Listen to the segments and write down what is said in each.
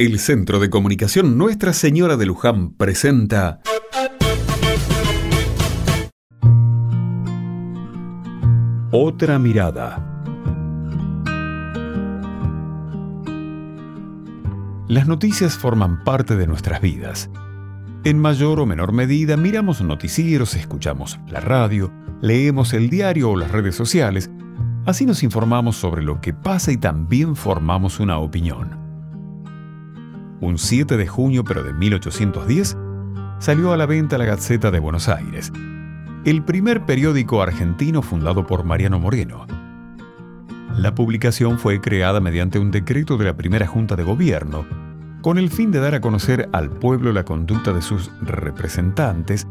El Centro de Comunicación Nuestra Señora de Luján presenta Otra mirada. Las noticias forman parte de nuestras vidas. En mayor o menor medida miramos noticieros, escuchamos la radio, leemos el diario o las redes sociales. Así nos informamos sobre lo que pasa y también formamos una opinión. Un 7 de junio, pero de 1810, salió a la venta la Gazeta de Buenos Aires, el primer periódico argentino fundado por Mariano Moreno. La publicación fue creada mediante un decreto de la primera Junta de Gobierno, con el fin de dar a conocer al pueblo la conducta de sus representantes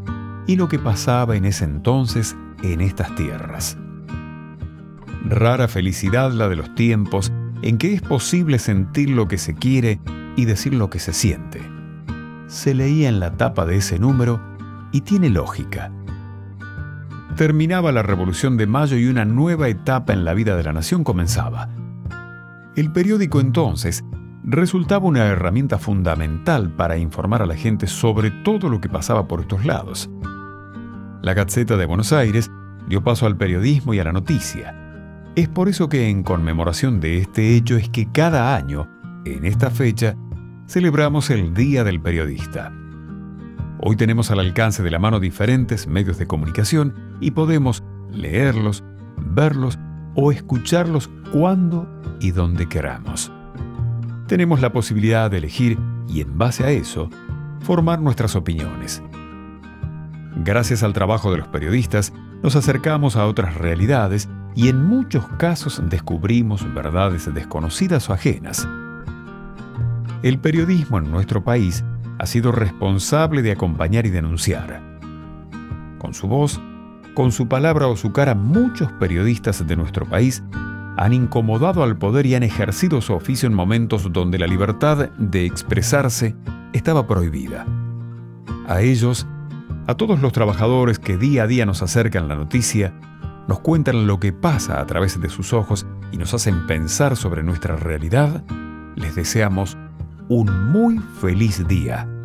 y lo que pasaba en ese entonces en estas tierras. Rara felicidad la de los tiempos en que es posible sentir lo que se quiere y decir lo que se siente. Se leía en la tapa de ese número y tiene lógica. Terminaba la Revolución de Mayo y una nueva etapa en la vida de la nación comenzaba. El periódico entonces resultaba una herramienta fundamental para informar a la gente sobre todo lo que pasaba por estos lados. La Gazeta de Buenos Aires dio paso al periodismo y a la noticia. Es por eso que en conmemoración de este hecho es que cada año, en esta fecha, celebramos el Día del Periodista. Hoy tenemos al alcance de la mano diferentes medios de comunicación y podemos leerlos, verlos o escucharlos cuando y donde queramos. Tenemos la posibilidad de elegir y, en base a eso, formar nuestras opiniones. Gracias al trabajo de los periodistas, nos acercamos a otras realidades y en muchos casos descubrimos verdades desconocidas o ajenas. El periodismo en nuestro país ha sido responsable de acompañar y denunciar. Con su voz, con su palabra o su cara, muchos periodistas de nuestro país han incomodado al poder y han ejercido su oficio en momentos donde la libertad de expresarse estaba prohibida. A ellos, a todos los trabajadores que día a día nos acercan la noticia, nos cuentan lo que pasa a través de sus ojos y nos hacen pensar sobre nuestra realidad, les deseamos un muy feliz día.